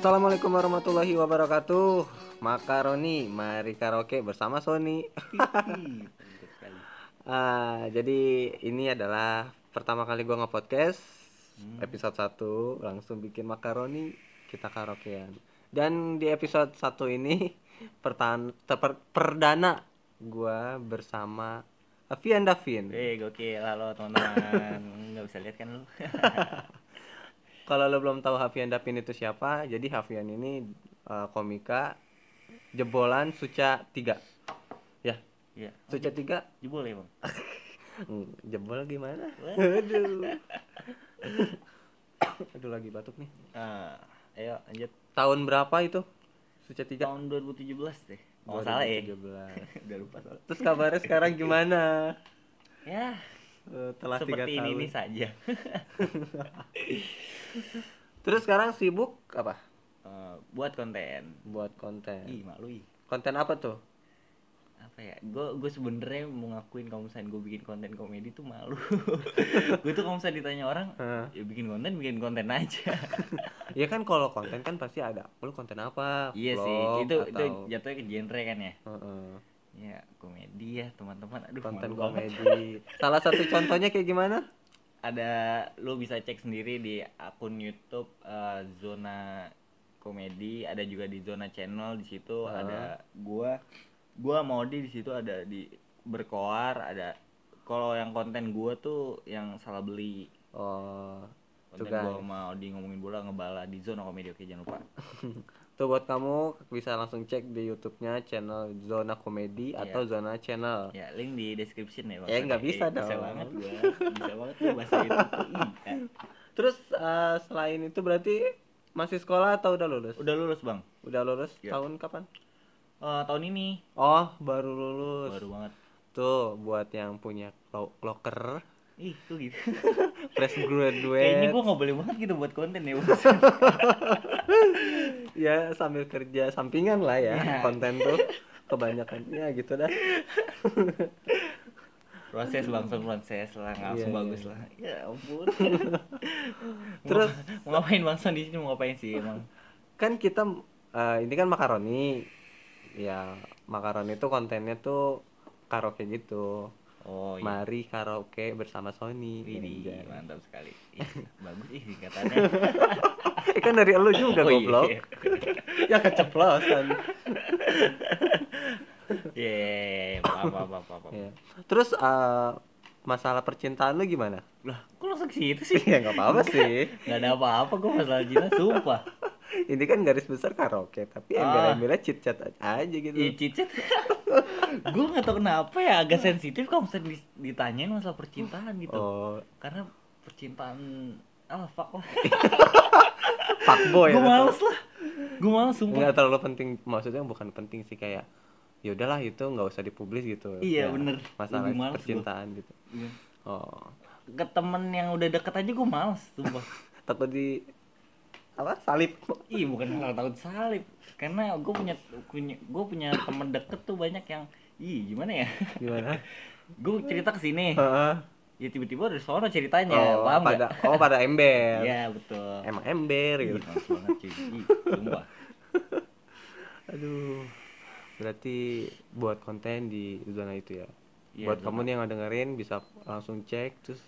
Assalamualaikum warahmatullahi wabarakatuh. Makaroni, mari karaoke bersama Sony. Jadi ini adalah pertama kali gue nge-podcast episode 1, langsung bikin makaroni, kita karaokean. Dan di episode 1 ini perdana gue bersama Haviyan Davin. Gokil, halo teman-teman. Gak bisa lihat kan lu? Kalau lo belum tahu Haviyan Davin itu siapa, jadi Haviyan ini komika jebolan SUCI 3. Ya. Iya. SUCI 3 jebol ya, Bang. Jebol gimana? Waduh. Aduh, lagi batuk nih. Ayo lanjut. Tahun berapa itu? SUCI 3 tahun 2017 deh. Oh, salah ya. 2017. Udah lupa soalnya. Terus kabarnya sekarang gimana? Ya. Telah seperti 3 tahun ini saja. Terus sekarang sibuk apa? Buat konten. Ih, malu ih. Konten apa tuh? Apa ya? Gue sebenarnya mau ngakuin kalau misalnya gue bikin konten komedi tuh malu. Gue tuh kalau misalnya ditanya orang, ya bikin konten aja. Ya kan kalau konten kan pasti ada. Lu konten apa? Iya vlog, sih. Itu jatuhnya ke genre kan ya. Ya, komedi ya teman-teman. Aduh, konten komedi. Salah satu contohnya kayak gimana? Ada, lo bisa cek sendiri di akun YouTube Zona Komedi, ada juga di Zona Channel, di situ ada gua mau di situ, ada di Berkoar, ada. Kalau yang konten gua tuh yang salah beli. Oh. Konten gua mau di ngomongin bola ngebala di Zona Komedi, oke jangan lupa. Tuh buat kamu bisa langsung cek di YouTube-nya channel Zona Komedi atau Zona Channel. Ya, link di description ya, Bang. Ya nggak bisa dong. Bisa banget gua. Bisa banget tuh bahasa itu. Terus selain itu berarti masih sekolah atau udah lulus? Udah lulus, Bang. Udah lulus. Ya. Tahun kapan? Tahun ini. Oh, baru lulus. Baru banget. Tuh buat yang punya kloker. Ih, tuh gitu. Fresh graduate. Kayaknya gue nggak boleh banget gitu buat konten ya. Ya sambil kerja sampingan lah ya, konten tuh kebanyakannya gitu dah. Proses langsung proses lah, langsung bagus lah. Ya ampun. Terus mau ngapain langsung di sini, mau ngapain sih emang? Kan kita ini kan makaroni. Ya makaroni itu kontennya tuh karaoke gitu. Oh, mari karaoke bersama Sony. Ini mantap sekali. Bagus sih singkatannya. Kan dari elu juga goblok. Ya keceplosan. Ye, apa. Terus masalah percintaan lu gimana? Lah, kok langsung gitu sih? Ya enggak apa-apa sih. Enggak ada apa-apa gua masalah cinta, sumpah. Ini kan garis besar karaoke, tapi ambil-ambilnya chit-chat aja gitu. Iya, chit-chat. Gue gak tau kenapa ya, agak sensitif kalau misalnya ditanyain masalah percintaan gitu. Karena percintaan, fuck lah. Fuck boy. Gue males sumpah. Gak terlalu penting, maksudnya bukan penting sih, kayak yaudahlah itu gak usah dipublis gitu. Iya ya, bener. Masalah percintaan gitu. Iya. Ke temen yang udah deket aja gue males sumpah. Takut di... apa salib? Ih, bukan malah takut salib, karena gue punya teman deket tuh banyak yang gimana ya gue cerita kesini ya tiba-tiba ada soal ceritanya pada ember. Iya betul, emang ember gitu. Banget cuy, sumpah. Aduh, berarti buat konten di zona itu ya buat betul. Kamu nih yang dengerin bisa langsung cek, terus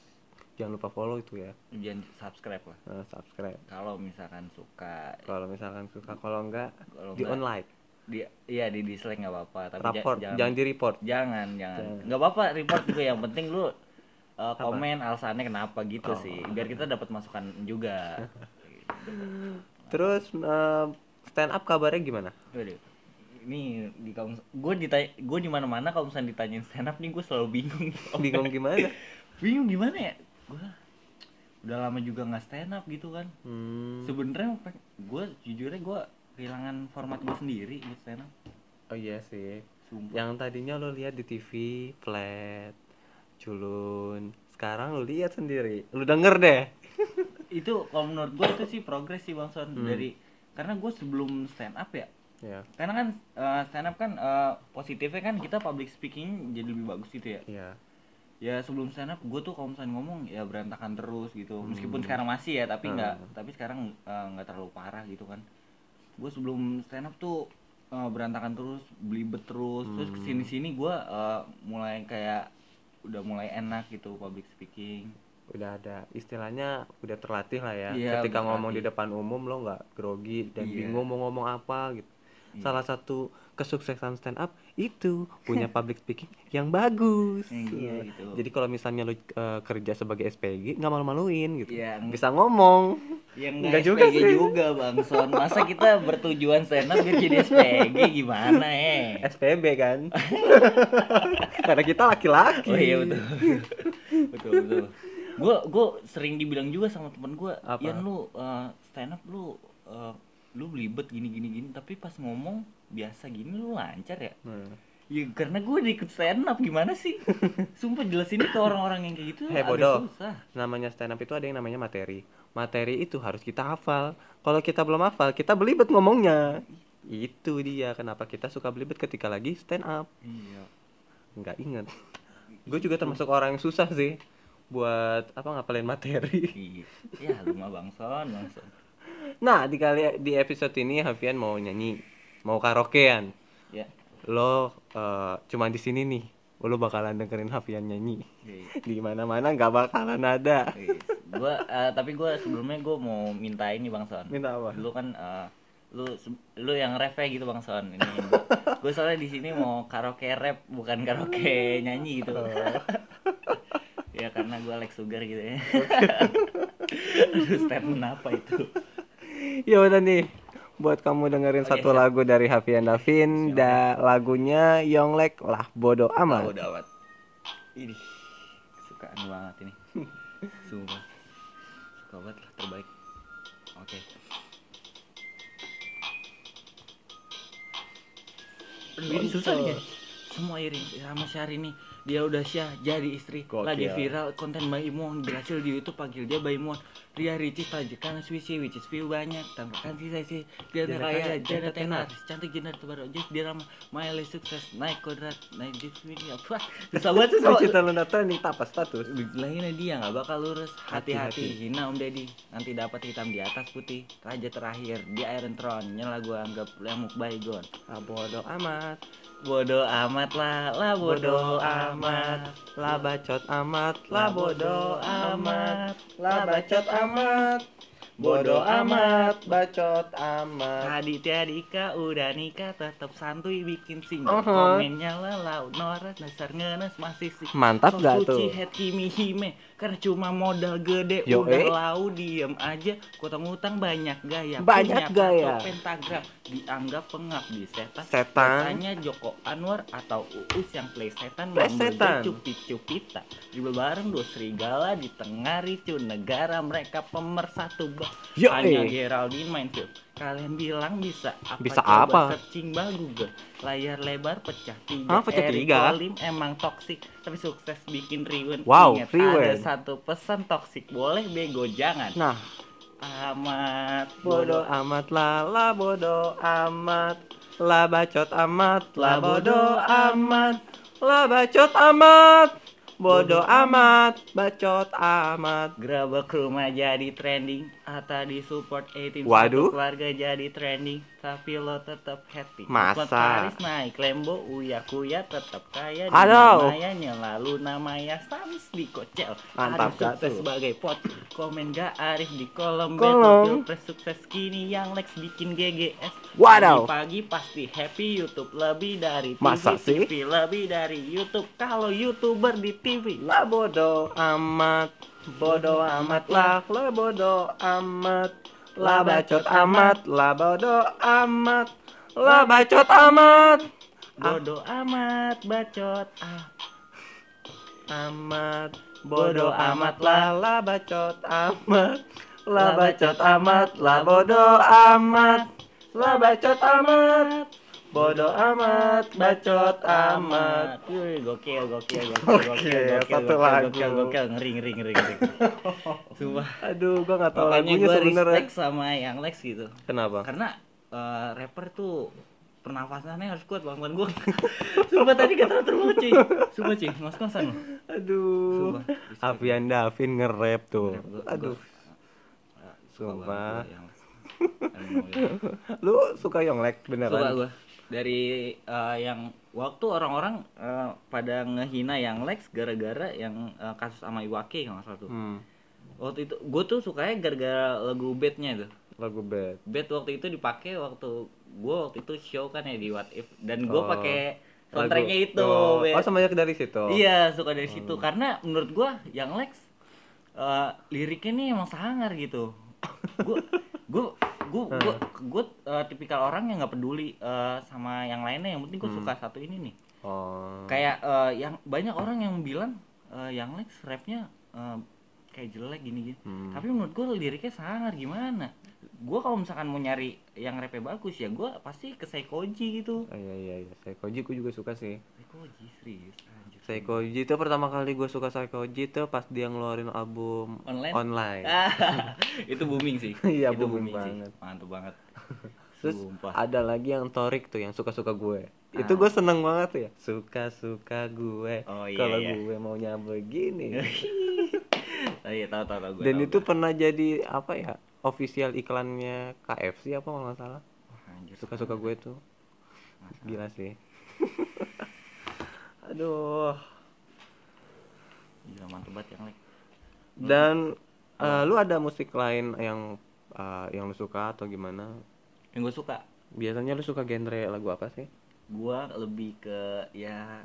jangan lupa follow itu ya. Jangan, subscribe lah. Subscribe. Kalau misalkan suka. Kalau enggak di unlike. Iya di dislike enggak apa-apa, tapi jangan di report. Jangan. Enggak apa-apa report juga, yang penting lu komen alasannya kenapa gitu sih. Biar kita dapat masukan juga. Terus stand up kabarnya gimana? Nih di kaum gue di mana-mana kalau misalnya ditanyain stand up nih gue selalu bingung. Bingung gimana? Bingung gimana ya? Gue udah lama juga nggak stand up gitu kan. Sebenarnya gue jujurnya gue kehilangan format gue sendiri buat stand up. Oh iya sih. Sumpah. Yang tadinya lo lihat di TV flat culun, sekarang lo lihat sendiri, lo denger deh. Itu kalau menurut gue itu sih progres sih Bang Son. Dari karena gue sebelum stand up ya. Yeah. Karena kan stand up kan positifnya kan kita public speaking jadi lebih bagus gitu ya. Yeah. Ya sebelum stand up gue tuh kalau misalnya ngomong ya berantakan terus gitu. Meskipun sekarang masih ya, tapi sekarang nggak terlalu parah gitu kan. gue sebelum stand up tuh berantakan terus, belibet terus, terus kesini-sini gue mulai kayak udah mulai enak gitu public speaking. Udah ada istilahnya, udah terlatih lah ya, iya, ketika ngomong di depan umum lo nggak grogi dan bingung mau ngomong apa gitu. Salah satu kesuksesan stand up itu punya public speaking yang bagus. Iya, gitu. Jadi kalau misalnya lu kerja sebagai SPG nggak malu-maluin gitu, bisa ngomong. Nggak juga SPG sih juga bang Son, masa kita bertujuan stand up biar jadi SPG gimana SPB kan. Karena kita laki-laki. Oh iya betul. betul. Gue sering dibilang juga sama temen gue, Yan lu stand up lu belibet gini tapi pas ngomong biasa gini lu lancar ya. Ya karena gue ikut stand up gimana sih. Sumpah jelasin ke orang-orang yang kayak gitu agak susah. Namanya stand up itu ada yang namanya materi itu harus kita hafal. Kalau kita belum hafal kita belibet ngomongnya. Itu dia kenapa kita suka belibet ketika lagi stand up. Iya. Nggak inget. Gue juga termasuk orang yang susah sih buat ngapalin materi. Iya rumah bangson. Nah, di episode ini Haviyan mau nyanyi, mau karaokean. Ya. Lo cuma di sini nih, lo bakalan dengerin Haviyan nyanyi. Di mana-mana nggak bakalan ada. Tapi gue sebelumnya gue mau minta ini Bang Son. Minta apa? Lo kan lu yang rap gitu Bang Son. Ini gue soalnya di sini mau karaoke rap bukan karaoke nyanyi gitu. Ya karena gue like sugar gitu ya. Statement apa itu? Ya udah nih, buat kamu dengerin satu lagu dari Haviyan Davin, lagunya Young Lex lah bodo amat. Bodo amat. Ini kesukaan banget ini. Sumpah. Suka banget lah, terbaik. Oke. Ini susah nih. Semua iring sama Syahri nih. Dia udah Syah jadi istri. Gokil. Lagi viral konten Mbak Imon, berhasil di YouTube panggil dia Mbak Imon. Ria ricis tajakan Swisi, which is view banyak, tambahkan sisa-sisi. Dia kaya, dia tenar, cantik jenar terbaru. Just dia ramah, Miley sukses, naik kodrat, naik dismini. Apa? Bisa banget sih cita lunata nih tapas status. Bilangin dia nggak bakal lurus. Hati-hati, hina Om Deddy, nanti dapat hitam di atas putih. Raja terakhir di Iron Throne, nyala gua anggap lemuk baygon. Bodoh amat. Bodoh amat lah bodoh amat, lah bacot amat, lah bodoh amat, lah bacot amat, bodoh amat, bacot amat. Raditya Dika udah nikah tetap santuy bikin single. Komennya laut norat dasar ngenes masih sih. Mantap gak tuh? Suci Hekimi Hime karena cuma modal gede. Yo, udah lau diem aja, utang banyak gaya. Banyak gaya. Pentagram dianggap pengabdi setan. Katanya Joko Anwar atau Uus yang play setan membeli cupita. Dribble bareng dua serigala di tengah ricu negara mereka pemersatu. Hanya Geraldine Mainfield. Kalian bilang bisa apa? Bisa coba apa? Searching bang Google. Layar lebar pecah tiga. Kolim emang toksik tapi sukses bikin riwen. Wow, ingat ada satu pesan toksik boleh bego jangan. Nah, amat bodoh amat lala bodoh amat la bacot amat la bodoh amat la bacot amat. Bodoh amat, bacot amat. Gerabak rumah jadi trending, Atta di support 18. Waduh. Keluarga jadi trending, tapi lo tetap happy. Masa Paris naik Lembo, uya-kuya tetap kaya. Aduh. Namanya lalu namanya Sams di kocel. Mantap gak tuh? Sebagai pot, komen gak Arif di kolom betul. Pilpres sukses kini yang Lex bikin GGS. Waduh. Pagi pasti happy, YouTube lebih dari TV. Masa sih? TV lebih dari YouTube. Kalau YouTuber di TV lah bodoh amat lah bodoh amat lah bacot amat lah bodoh amat lah bacot amat bodoh amat bacot amat bodoh amat lah bacot amat lah bacot amat lah bodoh amat lah bacot amat bodoh amat, bacot amat. Wih, gokil. Satu lagu. Gokil, ngering. Sumpah. Aduh, gua enggak tahu lagunya sebenarnya. Respect sama Young Lex gitu. Kenapa? Karena rapper tuh pernafasannya harus kuat, Bang. Gua. Sumpah tadi ketar-ketar banget, cuy. Sumpah, cuy, ngos-ngosan. Aduh. Haviyan Davin nge-rap tuh. Aduh. Sumpah. Lu suka Young Lex beneran? Suka gua. Dari yang waktu orang-orang pada ngehina Young Lex gara-gara yang kasus sama Iwake kalau nggak salah tuh. Waktu itu gue tuh sukanya gara-gara lagu Bad-nya itu. Lagu Bad. Bad waktu itu dipakai waktu gue waktu itu show kan ya di What If, dan gue pakai soundtracknya itu. Oh, sebanyak dari situ. Iya, suka dari situ karena menurut gue Young Lex liriknya nih emang sangar gitu. Gue tipikal orang yang nggak peduli sama yang lainnya, yang penting gue suka satu ini nih. Kayak yang banyak orang yang bilang Young Lex rapnya kayak jelek gini-gini. Tapi menurut gue liriknya sangar gimana? Gue kalau misalkan mau nyari yang rapnya bagus ya gue pasti ke Pshyco Jie gitu. Iya, Pshyco Jie gue juga suka sih. Pshyco Jie serius. Pshyco Jie itu pertama kali gue suka Pshyco Jie itu pas dia ngeluarin album online. Itu booming sih. Iya, booming banget. Sih. Mantap banget. Terus ada lagi yang Torik tuh yang suka-suka gue. Itu gue seneng banget tuh ya. Suka-suka gue. Oh, iya, kalau gue maunya begini. Oh iya, tahu gue. Dan tahu itu gue pernah jadi apa ya? Official iklannya KFC apa kalau nggak salah. Suka-suka gue tuh. Masalah. Gila sih. Aduh, gila mantep banget yang lain. Dan lu ada musik lain yang lu suka atau gimana? Yang gue suka. Biasanya lu suka genre lagu apa sih? Gue lebih ke ya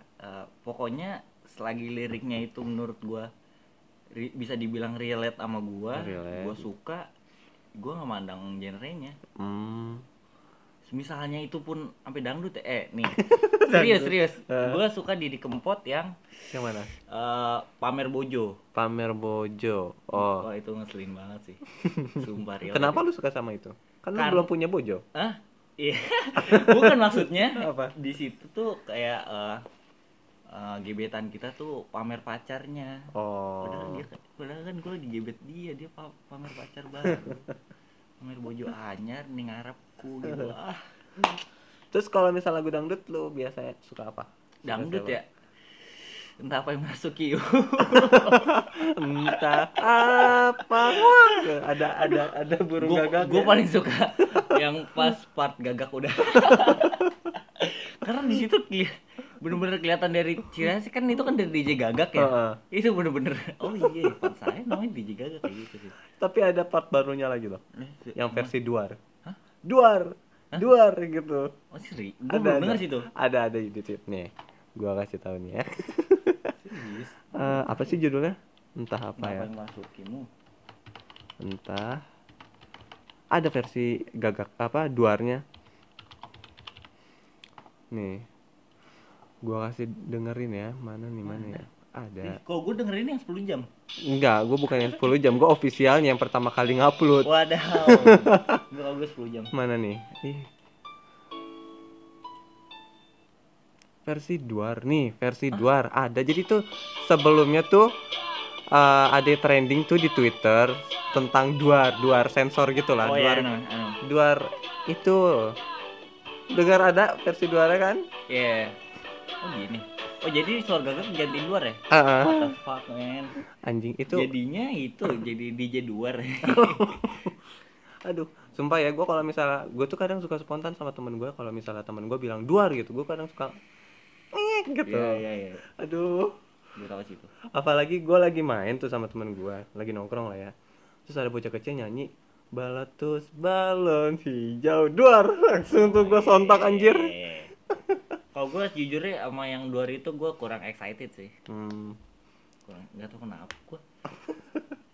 pokoknya selagi liriknya itu menurut gue bisa dibilang relate sama gue suka. Gue nggak mandang genrenya. Misalnya itu pun sampai dangdut nih. serius. Gue suka Didi Kempot yang mana? Pamer Bojo. Oh, itu ngeselin banget sih. Sumpah real. Kenapa lu suka sama itu? Karena belum punya bojo. Hah? Iya. Bukan, maksudnya apa? Di situ tuh kayak gebetan kita tuh pamer pacarnya. Oh. Padahal kan gue lagi gebet dia pamer pacar baru. Pamer bojo anyar ning ngarepku gitu. Terus kalau misalnya lagu dangdut lu biasanya suka apa? Dangdut ya? Entah apa yang masuk yuk. Entah apa. Ada burung gagak. Gue paling suka yang pas part gagak udah. Karena di situ bener-bener kelihatan dari ciri sih, kan itu kan dari DJ Gagak ya. Itu bener-bener. Oh iya, part saya namanya DJ Gagak kayak gitu sih. Tapi ada part barunya lagi loh. Yang versi duar. Hah? Duar gitu. Oh seri. Gue belum denger sih tuh. Ada di YouTube nih. Gua kasih tahu nih ya. Apa sih judulnya? Entah apa ya. Entah. Ada versi gagak duarnya. Nih. Gua kasih dengerin ya. Mana nih? Ada. Kok gua dengerin yang 10 jam? Enggak, gua bukan yang 10 jam. Gua officialnya yang pertama kali ngupload. Waduh. Gua 10 jam. Mana nih? Versi duar ada. Jadi tuh sebelumnya tuh ada trending tuh di Twitter tentang duar sensor gitulah. Duar itu dengar ada versi duarnya kan? Iya. Yeah. Oh gini. Oh jadi suara gagak gantiin duar ya? What the fuck man. Anjing itu. Jadinya itu jadi DJ duar. Aduh, sumpah ya, gue kalau misalnya gue tuh kadang suka spontan sama temen gue. Kalau misalnya temen gue bilang duar gitu, gue kadang suka gitu. Iya. Aduh. Apalagi gue lagi main tuh sama temen gue, lagi nongkrong lah ya. Terus ada bocah kecil nyanyi balatus balon hijau duar. Langsung tuh gue sontak anjir. Kalau gue jujurnya sama yang duar itu gue kurang excited sih. Kurang, nggak tau kenapa gue.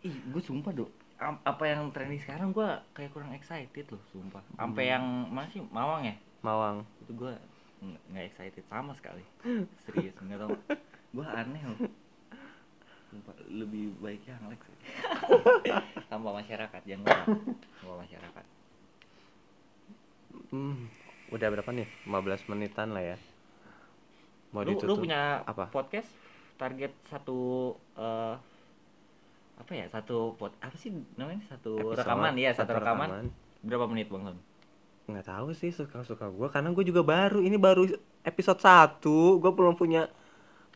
Ih, gue sumpah dong. Apa yang trending sekarang gue kayak kurang excited loh sumpah. Sampai yang masih Mawang ya? Mawang. Itu gue nggak excited sama sekali, serius. Nggak tau, gue aneh loh sumpah. Lebih baiknya Young Lex tanpa masyarakat, jangan lupa tanpa masyarakat. Udah berapa nih? 15 menitan lah ya. Mau ditutup. Lu punya apa? Podcast? Target satu rekaman. Berapa menit Bang Son? Nggak tahu sih, suka-suka gue, karena gue juga baru episode 1, gue belum punya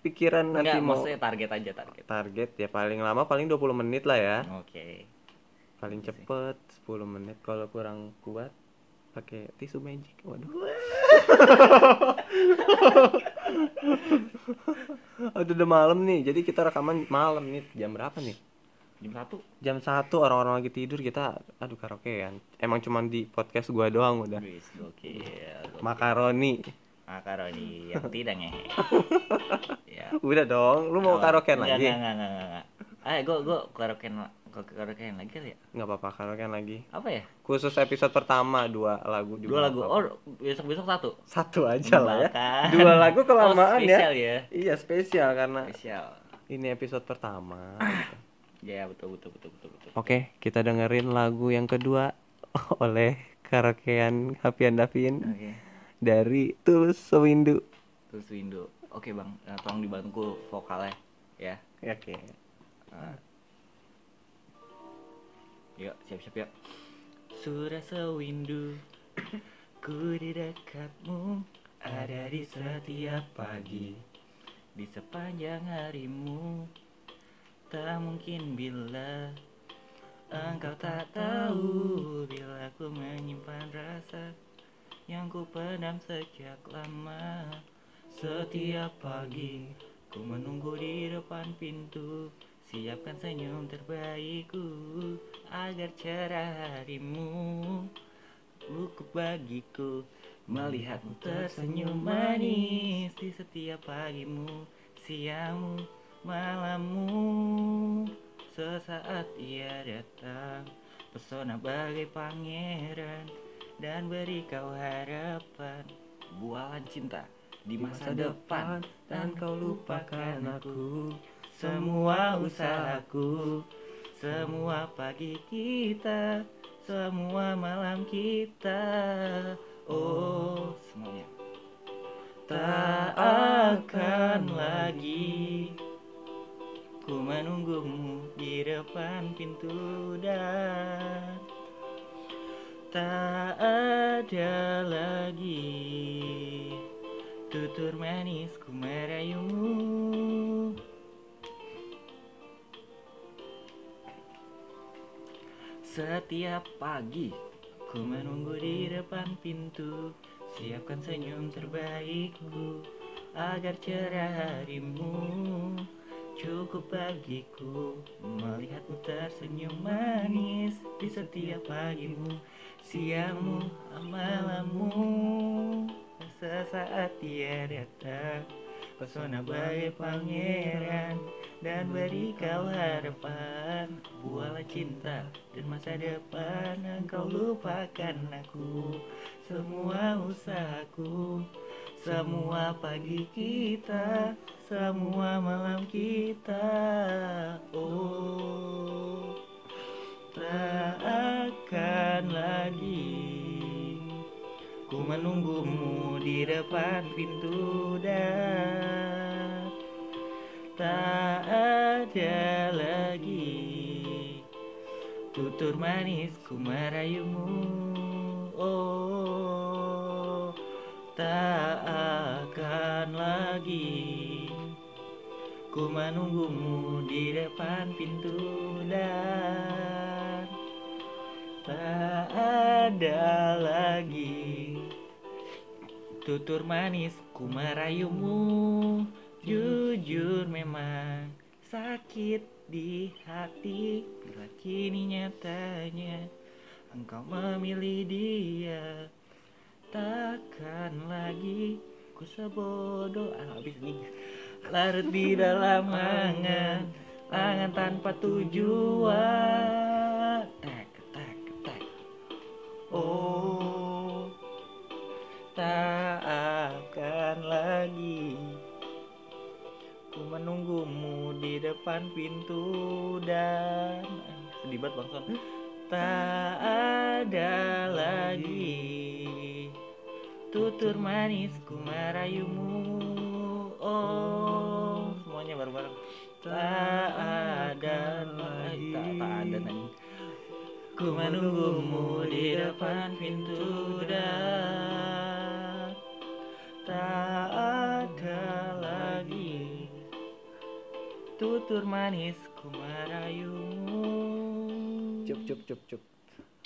pikiran. Enggak, nanti mau target aja target ya paling lama paling 20 menit lah ya. Oke. paling cepet 10 menit, kalau kurang kuat pakai tisu magic. Waduh. Aduh, udah malam nih, jadi kita rekaman malam nih. Jam berapa nih? Jam 1 orang-orang lagi tidur, kita aduh karaokean. Emang cuma di podcast gua doang udah. Gokil. Makaroni yang tidak ngehe. Ya. Udah dong, lu mau karaokean lagi? Enggak. Ah, gua karaokean lagi kali ya? Enggak apa-apa, karaokean lagi. Apa ya? Khusus episode pertama 2 lagu juga. 2 lagu. Oh, besok-besok 1 aja lah ya. 2 lagu kelamaan ya. Spesial ya. Iya, spesial karena ini episode pertama. Ya, betul. Oke, kita dengerin lagu yang kedua oleh karaokean Haviyan Davin. Okay. Dari Tulus Sewindu. Oke, Bang, tolong dibantu vokalnya ya. Oke. Yuk, siap-siap ya. Surah sewindu ku di dekatmu, ada di setiap pagi, di sepanjang harimu. Tak mungkin bila engkau tak tahu, bila ku menyimpan rasa yang ku pendam sejak lama. Setiap pagi ku menunggu di depan pintu, siapkan senyum terbaikku agar cerah harimu. Cukup bagiku melihatmu tersenyum manis di setiap pagimu, siangmu, malammu. Sesaat ia datang, pesona bagai pangeran, dan beri kau harapan, bualan cinta di masa depan. Dan kau lupakan aku, semua usahaku, semua pagi kita, semua malam kita. Oh, semuanya tak akan lagi ku menunggumu di depan pintu, dan tak ada lagi tutur manis ku merayumu. Setiap pagi ku menunggu di depan pintu, siapkan senyum terbaikku agar cerah harimu. Cukup bagiku melihatmu tersenyum manis di setiap pagimu, siangmu, malammu. Sesaat ia datang, pesona bagai pangeran, dan beri kau harapan, bualah cinta dan masa depan. Engkau lupakan aku, semua usahaku, semua pagi kita, semua malam kita. Oh, tak akan lagi ku menunggumu di depan pintu, dan tak ada lagi tutur manis ku merayumu. Oh, tak akan lagi ku menunggumu di depan pintu, dan tak ada lagi tutur manis ku merayumu. Jujur memang sakit di hati bila kini nyatanya engkau memilih dia. Takkan lagi ku sebodoh habis nih, larut di dalam angan, angan tanpa tujuan. Tak. Oh, tak akan lagi ku menunggumu di depan pintu, dan sedih banget Bang Son. Tak ada lagi tutur manis ku merayumu. Oh, semuanya bareng-bareng. Tak ada lagi, ku menunggumu di depan pintu, dan tak ada lagi tutur manis ku merayumu. cup.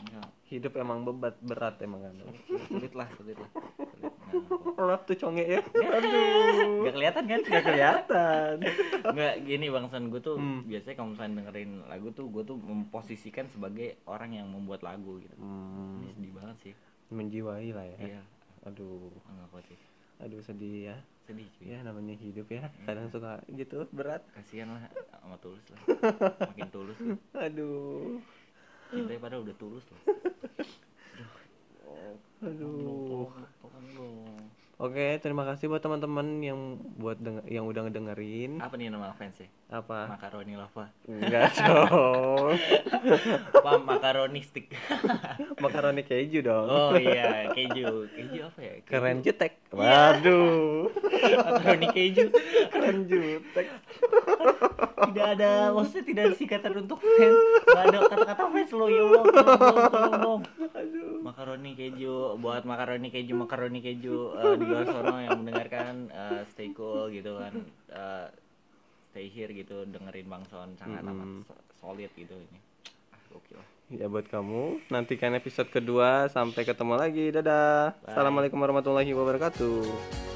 Ya. Hidup emang berat emang kan. Sulit lah. Lap tuh conge ya. Aduh. Gak kelihatan. Enggak gini Bang San, gue tuh biasanya kalau misalnya dengerin lagu tuh gue tuh memposisikan sebagai orang yang membuat lagu gitu. Ini sedih banget sih. Menjiwai lah ya. Iya. Aduh. Enggak kuat sih. Aduh sedih ya. Sedih cuy. Ya namanya hidup ya. Kadang suka gitu berat. Kasihan lah sama Tulus lah. Makin Tulus. Gitu. Aduh. Kita padahal udah tulus loh. Aduh. Oke, terima kasih buat teman-teman yang yang udah ngedengerin. Apa nih nama fansnya? Apa? Makaroni lava. Enggak dong. Apa makaroni stick? Makaroni keju dong. Oh iya, keju. Keju apa ya? Keren jutek. Waduh. Makaroni keju. Keren jutek. Tidak ada, maksudnya tidak ada singkatan untuk fans. Gak ada kata-kata fans lo, ya Allah. Tolong. Makaroni keju, buat makaroni keju di luar sono yang mendengarkan, stay cool gitu kan, stay here gitu, dengerin Bang Son sangat amat solid gitu ini. Oke lah. Ya buat kamu, nantikan episode kedua, sampai ketemu lagi. Dadah. Bye. Assalamualaikum warahmatullahi wabarakatuh.